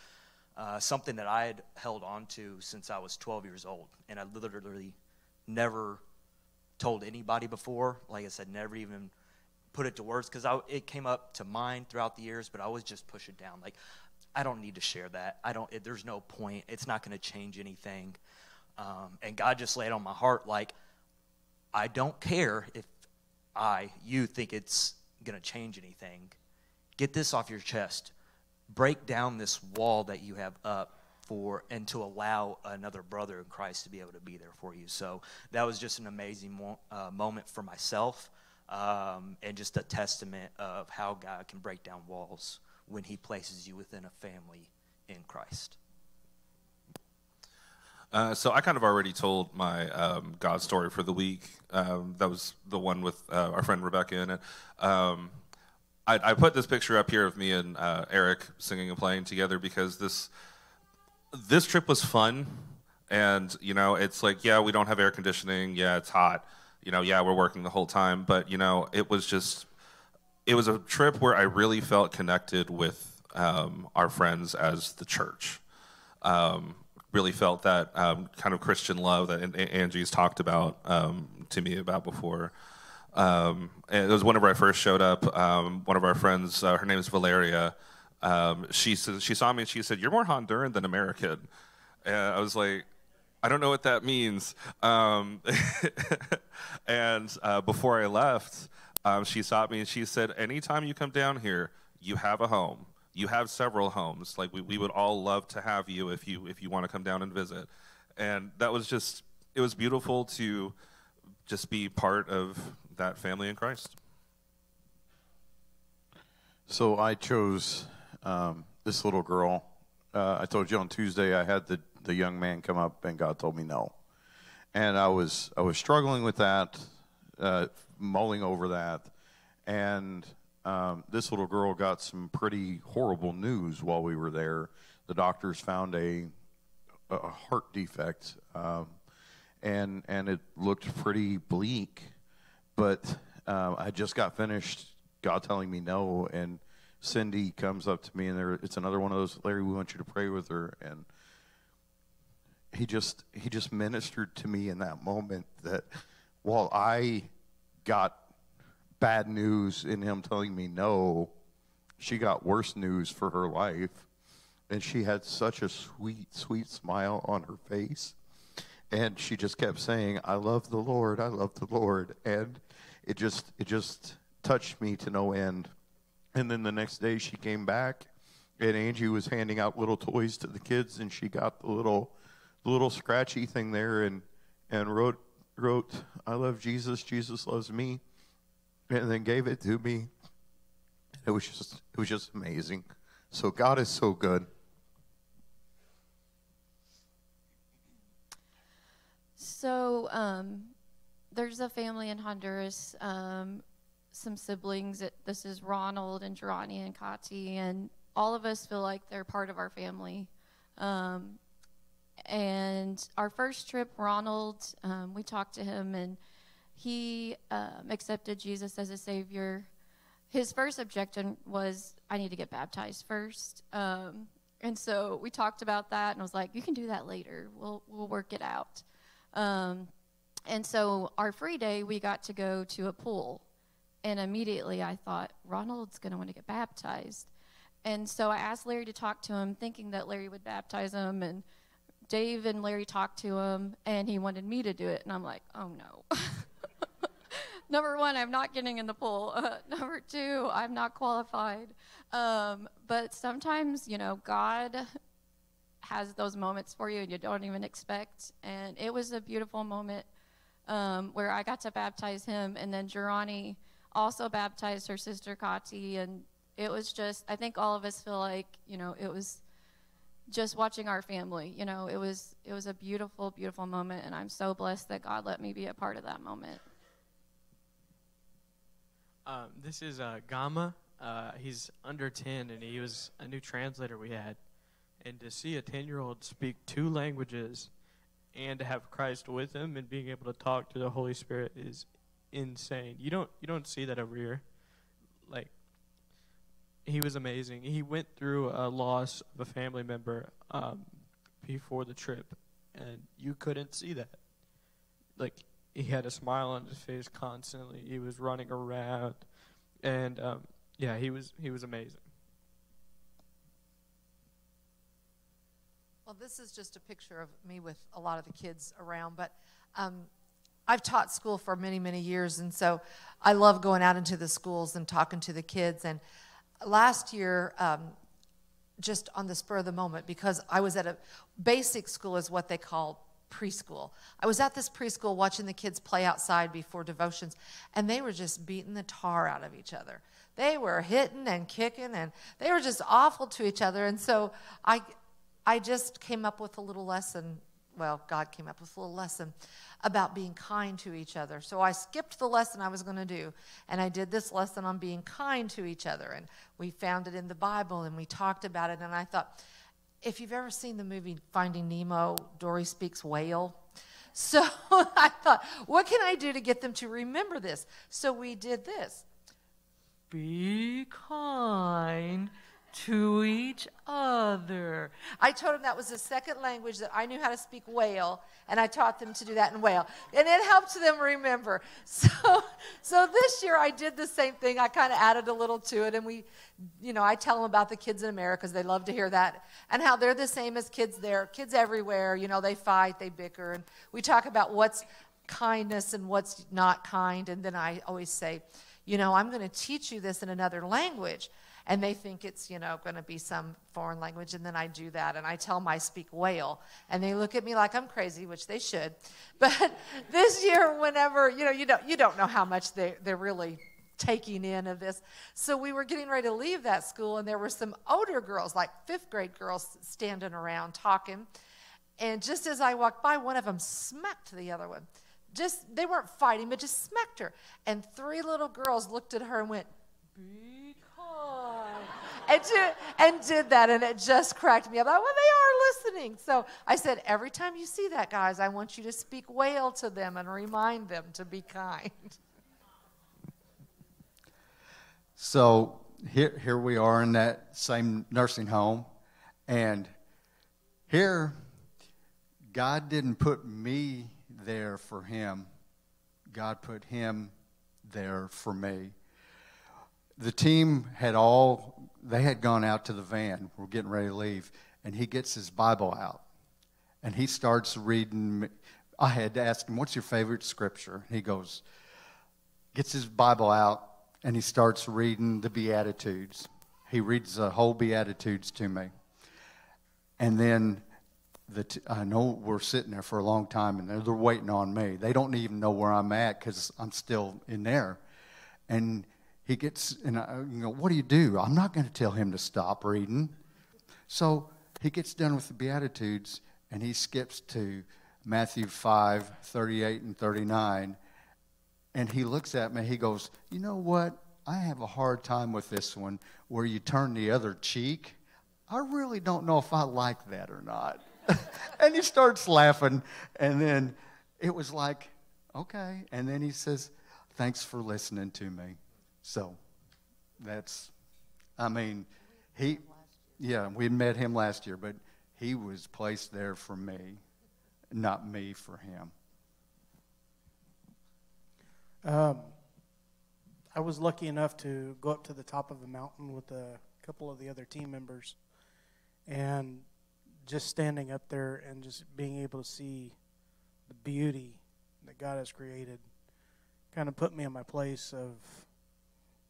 something that I had held on to since I was 12 years old. And I literally never told anybody before. Like I said, never even put it to words, because it came up to mind throughout the years, but I always just push it down. Like, I don't need to share that. There's no point. It's not going to change anything. And God just laid on my heart, like, I don't care if you think it's going to change anything. Get this off your chest. Break down this wall that you have up and to allow another brother in Christ to be able to be there for you. So that was just an amazing moment for myself, and just a testament of how God can break down walls when He places you within a family in Christ. So I kind of already told my God story for the week. That was the one with our friend Rebecca in it. I put this picture up here of me and Eric singing and playing together because this trip was fun. And, you know, it's like, yeah, we don't have air conditioning. Yeah, it's hot. You know, yeah, we're working the whole time. But, you know, it was a trip where I really felt connected with our friends as the church. Really felt that kind of Christian love that Angie's talked about to me about before. And it was whenever I first showed up, one of our friends, her name is Valeria, she saw me and she said, "You're more Honduran than American." And I was like, I don't know what that means. And before I left, she stopped me and she said, "Anytime you come down here, you have a home. You have several homes. Like, we would all love to have you if you want to come down and visit." And that was just, it was beautiful to just be part of that family in Christ. So I chose this little girl. I told you on Tuesday I had the young man come up and God told me no. And I was struggling with that, mulling over that, and this little girl got some pretty horrible news while we were there. The doctors found a heart defect, and it looked pretty bleak. But I just got finished, God telling me no, and Cindy comes up to me, and it's another one of those, "Larry, we want you to pray with her." And he just ministered to me in that moment that while I got bad news in Him telling me no, She got worse news for her life, and she had such a sweet, sweet smile on her face. And she just kept saying, I love the Lord, I love the Lord. And it just touched me to no end. And then the next day she came back, and Angie was handing out little toys to the kids, and she got the little scratchy thing there and wrote, I love Jesus, Jesus loves me, and then gave it to me. It was just amazing. So God is so good. So there's a family in Honduras, some siblings. This is Ronald and Jerani and Kati, and all of us feel like they're part of our family. And our first trip, Ronald, we talked to him, and he accepted Jesus as a Savior. His first objection was, I need to get baptized first. And so we talked about that, and I was like, you can do that later. We'll work it out. And so our free day, we got to go to a pool, and immediately I thought, Ronald's going to want to get baptized. And so I asked Larry to talk to him, thinking that Larry would baptize him, and Dave and Larry talked to him, and he wanted me to do it, and I'm like, oh no. Number one, I'm not getting in the pool. Number two, I'm not qualified. But sometimes, you know, God has those moments for you and you don't even expect. And it was a beautiful moment where I got to baptize him, and then Jerani also baptized her sister Kati, and it was just, I think all of us feel like, you know, it was just watching our family, you know, it was a beautiful, beautiful moment, and I'm so blessed that God let me be a part of that moment. This is Gama. He's under 10, and he was a new translator we had. And to see a 10-year-old speak two languages and to have Christ with him and being able to talk to the Holy Spirit is insane. You don't see that over here. Like, he was amazing. He went through a loss of a family member before the trip, and you couldn't see that. Like, he had a smile on his face constantly. He was running around, and yeah, he was amazing. Well, this is just a picture of me with a lot of the kids around, but I've taught school for many, many years, and so I love going out into the schools and talking to the kids. And last year, just on the spur of the moment, because I was at a basic school, is what they call preschool. I was at this preschool watching the kids play outside before devotions, and they were just beating the tar out of each other. They were hitting and kicking, and they were just awful to each other. And so I just came up with a little lesson. Well, God came up with a little lesson about being kind to each other. So I skipped the lesson I was going to do, and I did this lesson on being kind to each other. And we found it in the Bible, and we talked about it. And I thought, if you've ever seen the movie Finding Nemo, Dory speaks whale. So I thought, what can I do to get them to remember this? So we did this. Be kind to each other. I told them that was the second language that I knew how to speak whale, and I taught them to do that in whale, and it helped them remember. So this year I did the same thing. I kind of added a little to it, and we, you know, I tell them about the kids in America because they love to hear that, and how they're the same as kids there, kids everywhere. You know, they fight, they bicker, and we talk about what's kindness and what's not kind. And then I always say, you know, I'm going to teach you this in another language. And they think it's, you know, going to be some foreign language. And then I do that, and I tell them I speak whale. And they look at me like I'm crazy, which they should. But this year, whenever, you know, you don't know how much they're really taking in of this. So we were getting ready to leave that school, and there were some older girls, like fifth-grade girls, standing around talking. And just as I walked by, one of them smacked the other one. Just, they weren't fighting, but just smacked her. And three little girls looked at her and went, be kind, and did that, and it just cracked me up. Well, they are listening. So I said, every time you see that, guys, I want you to speak whale to them and remind them to be kind. So here we are in that same nursing home, and here, God didn't put me there for him. God put him there for me. the team had all, they had gone out to the van. We're getting ready to leave. And he gets his Bible out. And he starts reading. I had to ask him, what's your favorite scripture? He goes, gets his Bible out, and he starts reading the Beatitudes. He reads the whole Beatitudes to me. And then I know we're sitting there for a long time, and they're waiting on me. They don't even know where I'm at because I'm still in there. And he gets, and I, you know, what do you do? I'm not going to tell him to stop reading. So he gets done with the Beatitudes, and he skips to Matthew 5:38 and 39, and he looks at me. He goes, you know what? I have a hard time with this one where you turn the other cheek. I really don't know if I like that or not. And he starts laughing, and then it was like, okay. And then he says, thanks for listening to me. So that's, I mean, he, yeah, we met him last year, but he was placed there for me, not me for him. I was lucky enough to go up to the top of the mountain with a couple of the other team members, and just standing up there and just being able to see the beauty that God has created kind of put me in my place of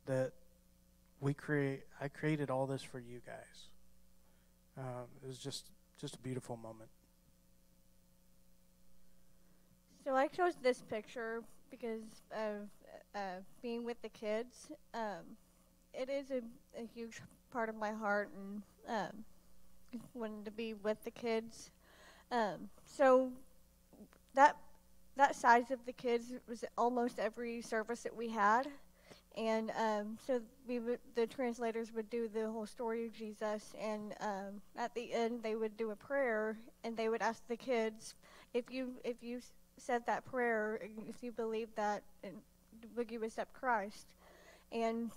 that I created all this for you guys. It was just a beautiful moment. So I chose this picture because of being with the kids. It is a huge part of my heart, and wanting to be with the kids. So that size of the kids was almost every service that we had. And so the translators would do the whole story of Jesus, and at the end they would do a prayer, and they would ask the kids, if you said that prayer, if you believe that, would you accept Christ? And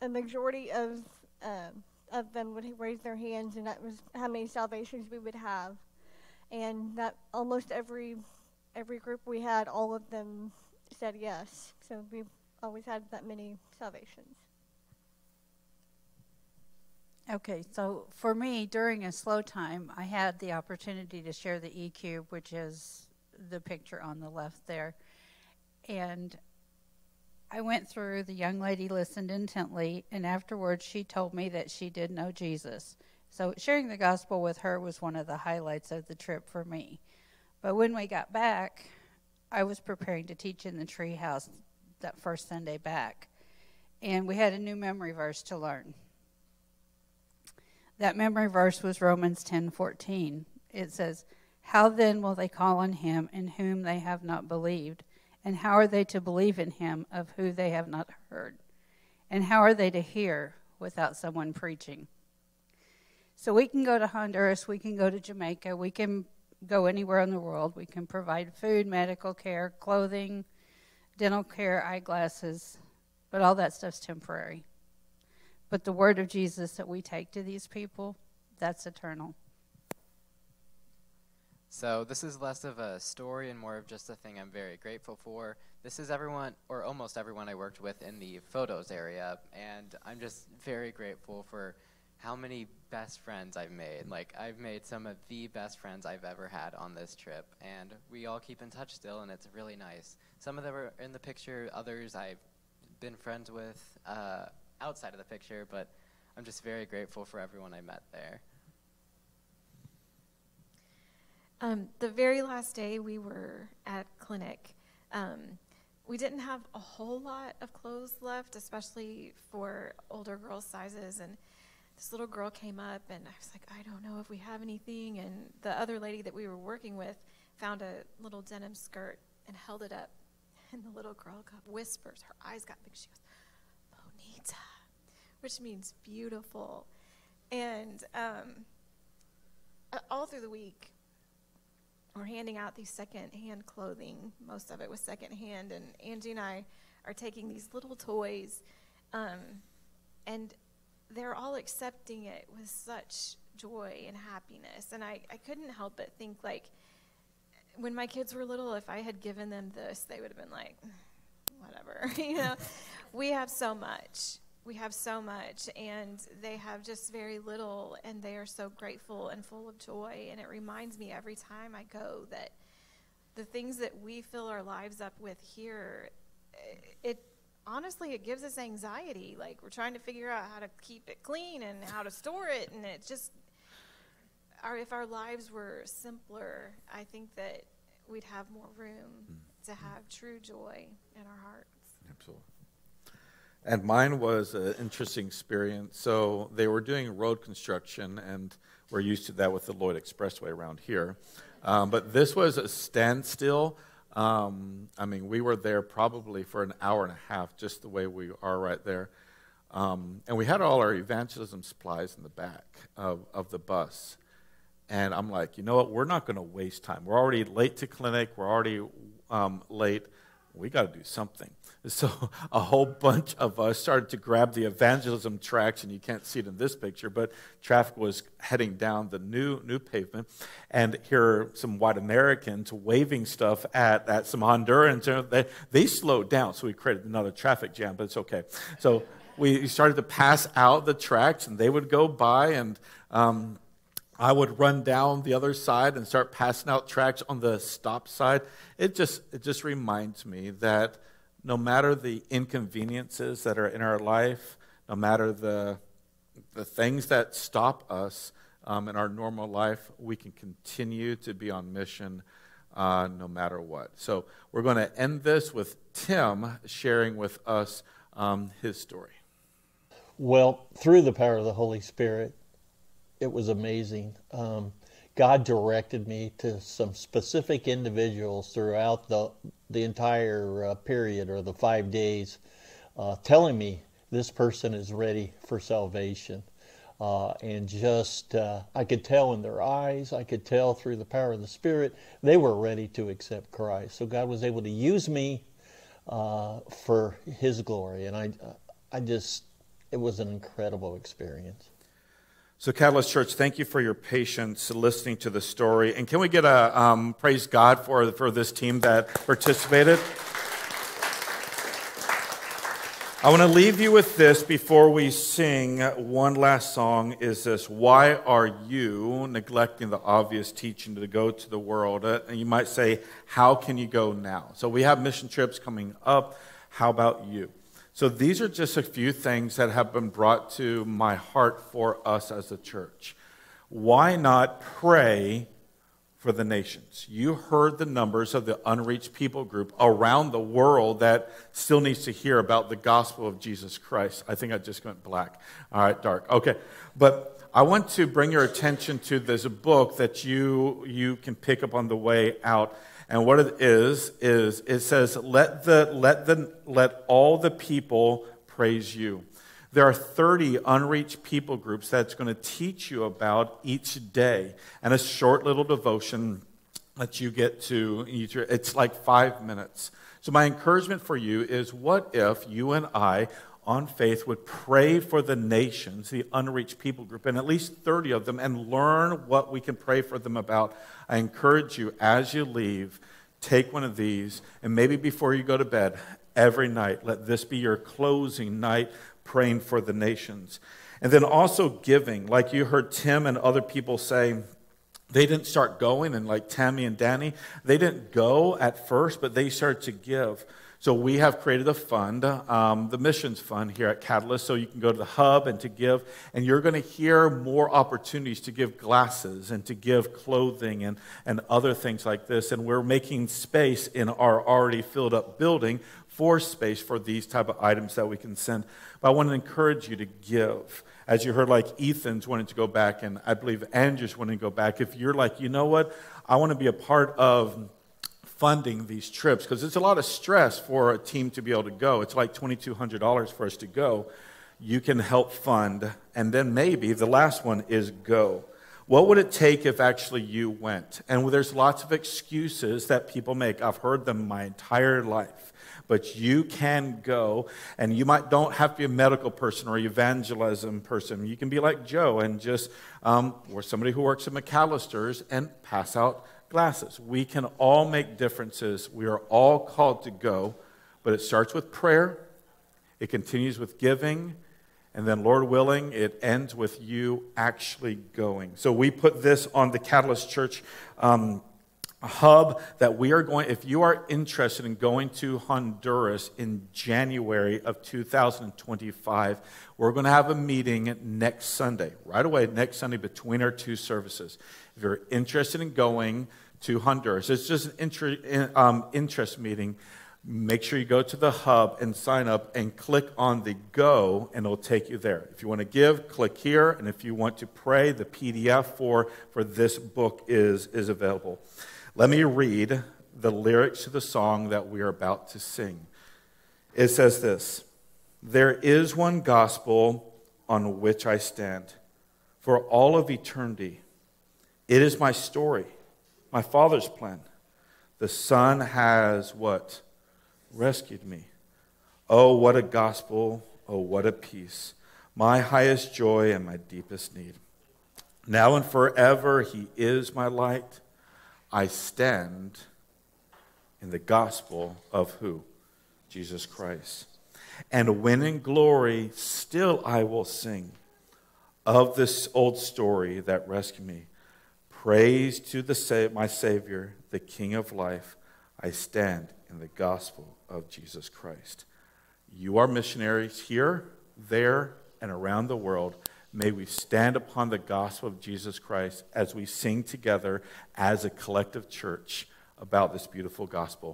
a majority of them would raise their hands, and that was how many salvations we would have. And that almost every group we had, all of them said yes. So we always had that many salvations. Okay, so for me, during a slow time, I had the opportunity to share the E-cube, which is the picture on the left there. And I went through, the young lady listened intently, and afterwards she told me that she did know Jesus. So sharing the gospel with her was one of the highlights of the trip for me. But when we got back, I was preparing to teach in the treehouse that first Sunday back, and we had a new memory verse to learn. That memory verse was Romans 10:14. It says, how then will they call on him in whom they have not believed? And how are they to believe in him of who they have not heard? And how are they to hear without someone preaching? So we can go to Honduras, we can go to Jamaica, we can go anywhere in the world. We can provide food, medical care, clothing, dental care, eyeglasses, but all that stuff's temporary. But the word of Jesus that we take to these people, that's eternal. So this is less of a story and more of just a thing I'm very grateful for. This is everyone, or almost everyone I worked with in the photos area, and I'm just very grateful for how many best friends I've made. Like, I've made some of the best friends I've ever had on this trip, and we all keep in touch still, and it's really nice. Some of them are in the picture, others I've been friends with outside of the picture, but I'm just very grateful for everyone I met there. The very last day we were at clinic, we didn't have a whole lot of clothes left, especially for older girls' sizes, and this little girl came up, and I was like, I don't know if we have anything. And the other lady that we were working with found a little denim skirt and held it up. And the little girl got whispers. Her eyes got big. She goes, "Bonita," which means beautiful. And all through the week, we're handing out these secondhand clothing. Most of it was secondhand. And Angie and I are taking these little toys, and they're all accepting it with such joy and happiness. And I couldn't help but think, like, when my kids were little, if I had given them this, they would have been like, whatever, you know. We have so much, we have so much, and they have just very little, and they are so grateful and full of joy. And it reminds me every time I go that the things that we fill our lives up with here, honestly, it gives us anxiety. Like, we're trying to figure out how to keep it clean and how to store it, and it just, if our lives were simpler, I think that we'd have more room to have true joy in our hearts. Absolutely. And mine was an interesting experience. So they were doing road construction, and we're used to that with the Lloyd Expressway around here. But this was a standstill. I mean, we were there probably for an hour and a half, just the way we are right there. And we had all our evangelism supplies in the back of the bus. And I'm like, you know what? We're not going to waste time. We're already late to clinic. We're already late. We got to do something. So a whole bunch of us started to grab the evangelism tracts, and you can't see it in this picture, but traffic was heading down the new pavement, and here are some white Americans waving stuff at some Hondurans. They slowed down, so we created another traffic jam, but it's okay. So we started to pass out the tracts, and they would go by, and I would run down the other side and start passing out tracts on the stop side. It just reminds me that no matter the inconveniences that are in our life, no matter the things that stop us in our normal life, we can continue to be on mission no matter what. So we're going to end this with Tim sharing with us his story. Well, through the power of the Holy Spirit, it was amazing. God directed me to some specific individuals throughout the entire period, or the 5 days, telling me this person is ready for salvation. And just, I could tell in their eyes, I could tell through the power of the Spirit, they were ready to accept Christ. So God was able to use me for His glory. And it was an incredible experience. So Catalyst Church, thank you for your patience listening to the story. And can we get a praise God for this team that participated? I want to leave you with this before we sing one last song, is this: why are you neglecting the obvious teaching to go to the world? And you might say, how can you go now? So we have mission trips coming up. How about you? So these are just a few things that have been brought to my heart for us as a church. Why not pray for the nations? You heard the numbers of the unreached people group around the world that still needs to hear about the gospel of Jesus Christ. I think I just went black. All right, dark. Okay. But I want to bring your attention to this book that you can pick up on the way out. And what it is it says, let all the people praise you. There are 30 unreached people groups that's going to teach you about each day, and a short little devotion that you get to. It's like 5 minutes. So my encouragement for you is, what if you and I, on faith, would pray for the nations, the unreached people group, and at least 30 of them, and learn what we can pray for them about. I encourage you, as you leave, take one of these, and maybe before you go to bed, every night, let this be your closing night, praying for the nations. And then also giving, like you heard Tim and other people say. They didn't start going, and like Tammy and Danny, they didn't go at first, but they started to give. So we have created a fund, the missions fund here at Catalyst, so you can go to the hub and to give, and you're going to hear more opportunities to give glasses and to give clothing and other things like this. And we're making space in our already filled up building for space for these type of items that we can send. But I want to encourage you to give. As you heard, like Ethan's wanting to go back, and I believe Angie's wanting to go back. If you're like, you know what, I want to be a part of funding these trips, because it's a lot of stress for a team to be able to go. It's like $2,200 for us to go. You can help fund. And then maybe the last one is go. What would it take if actually you went? And there's lots of excuses that people make. I've heard them my entire life. But you can go, and you might don't have to be a medical person or evangelism person. You can be like Joe and just, or somebody who works at McAllister's, and pass out glasses. We can all make differences. We are all called to go, but it starts with prayer. It continues with giving. And then, Lord willing, it ends with you actually going. So we put this on the Catalyst Church hub that we are going, if you are interested in going to Honduras in January of 2025, we're going to have a meeting next Sunday, right away next Sunday between our two services. If you're interested in going to Honduras, it's just an interest meeting. Make sure you go to the hub and sign up and click on the go, and it'll take you there. If you want to give, click here. And if you want to pray, the PDF for this book is available. Let me read the lyrics to the song that we are about to sing. It says this: there is one gospel on which I stand for all of eternity. It is my story, my Father's plan. The Son has what? Rescued me. Oh, what a gospel. Oh, what a peace. My highest joy and my deepest need. Now and forever, he is my light. I stand in the gospel of who? Jesus Christ. And when in glory, still I will sing of this old story that rescued me. Praise to my Savior, the King of life. I stand in the gospel of Jesus Christ. You are missionaries here, there, and around the world. May we stand upon the gospel of Jesus Christ as we sing together as a collective church about this beautiful gospel.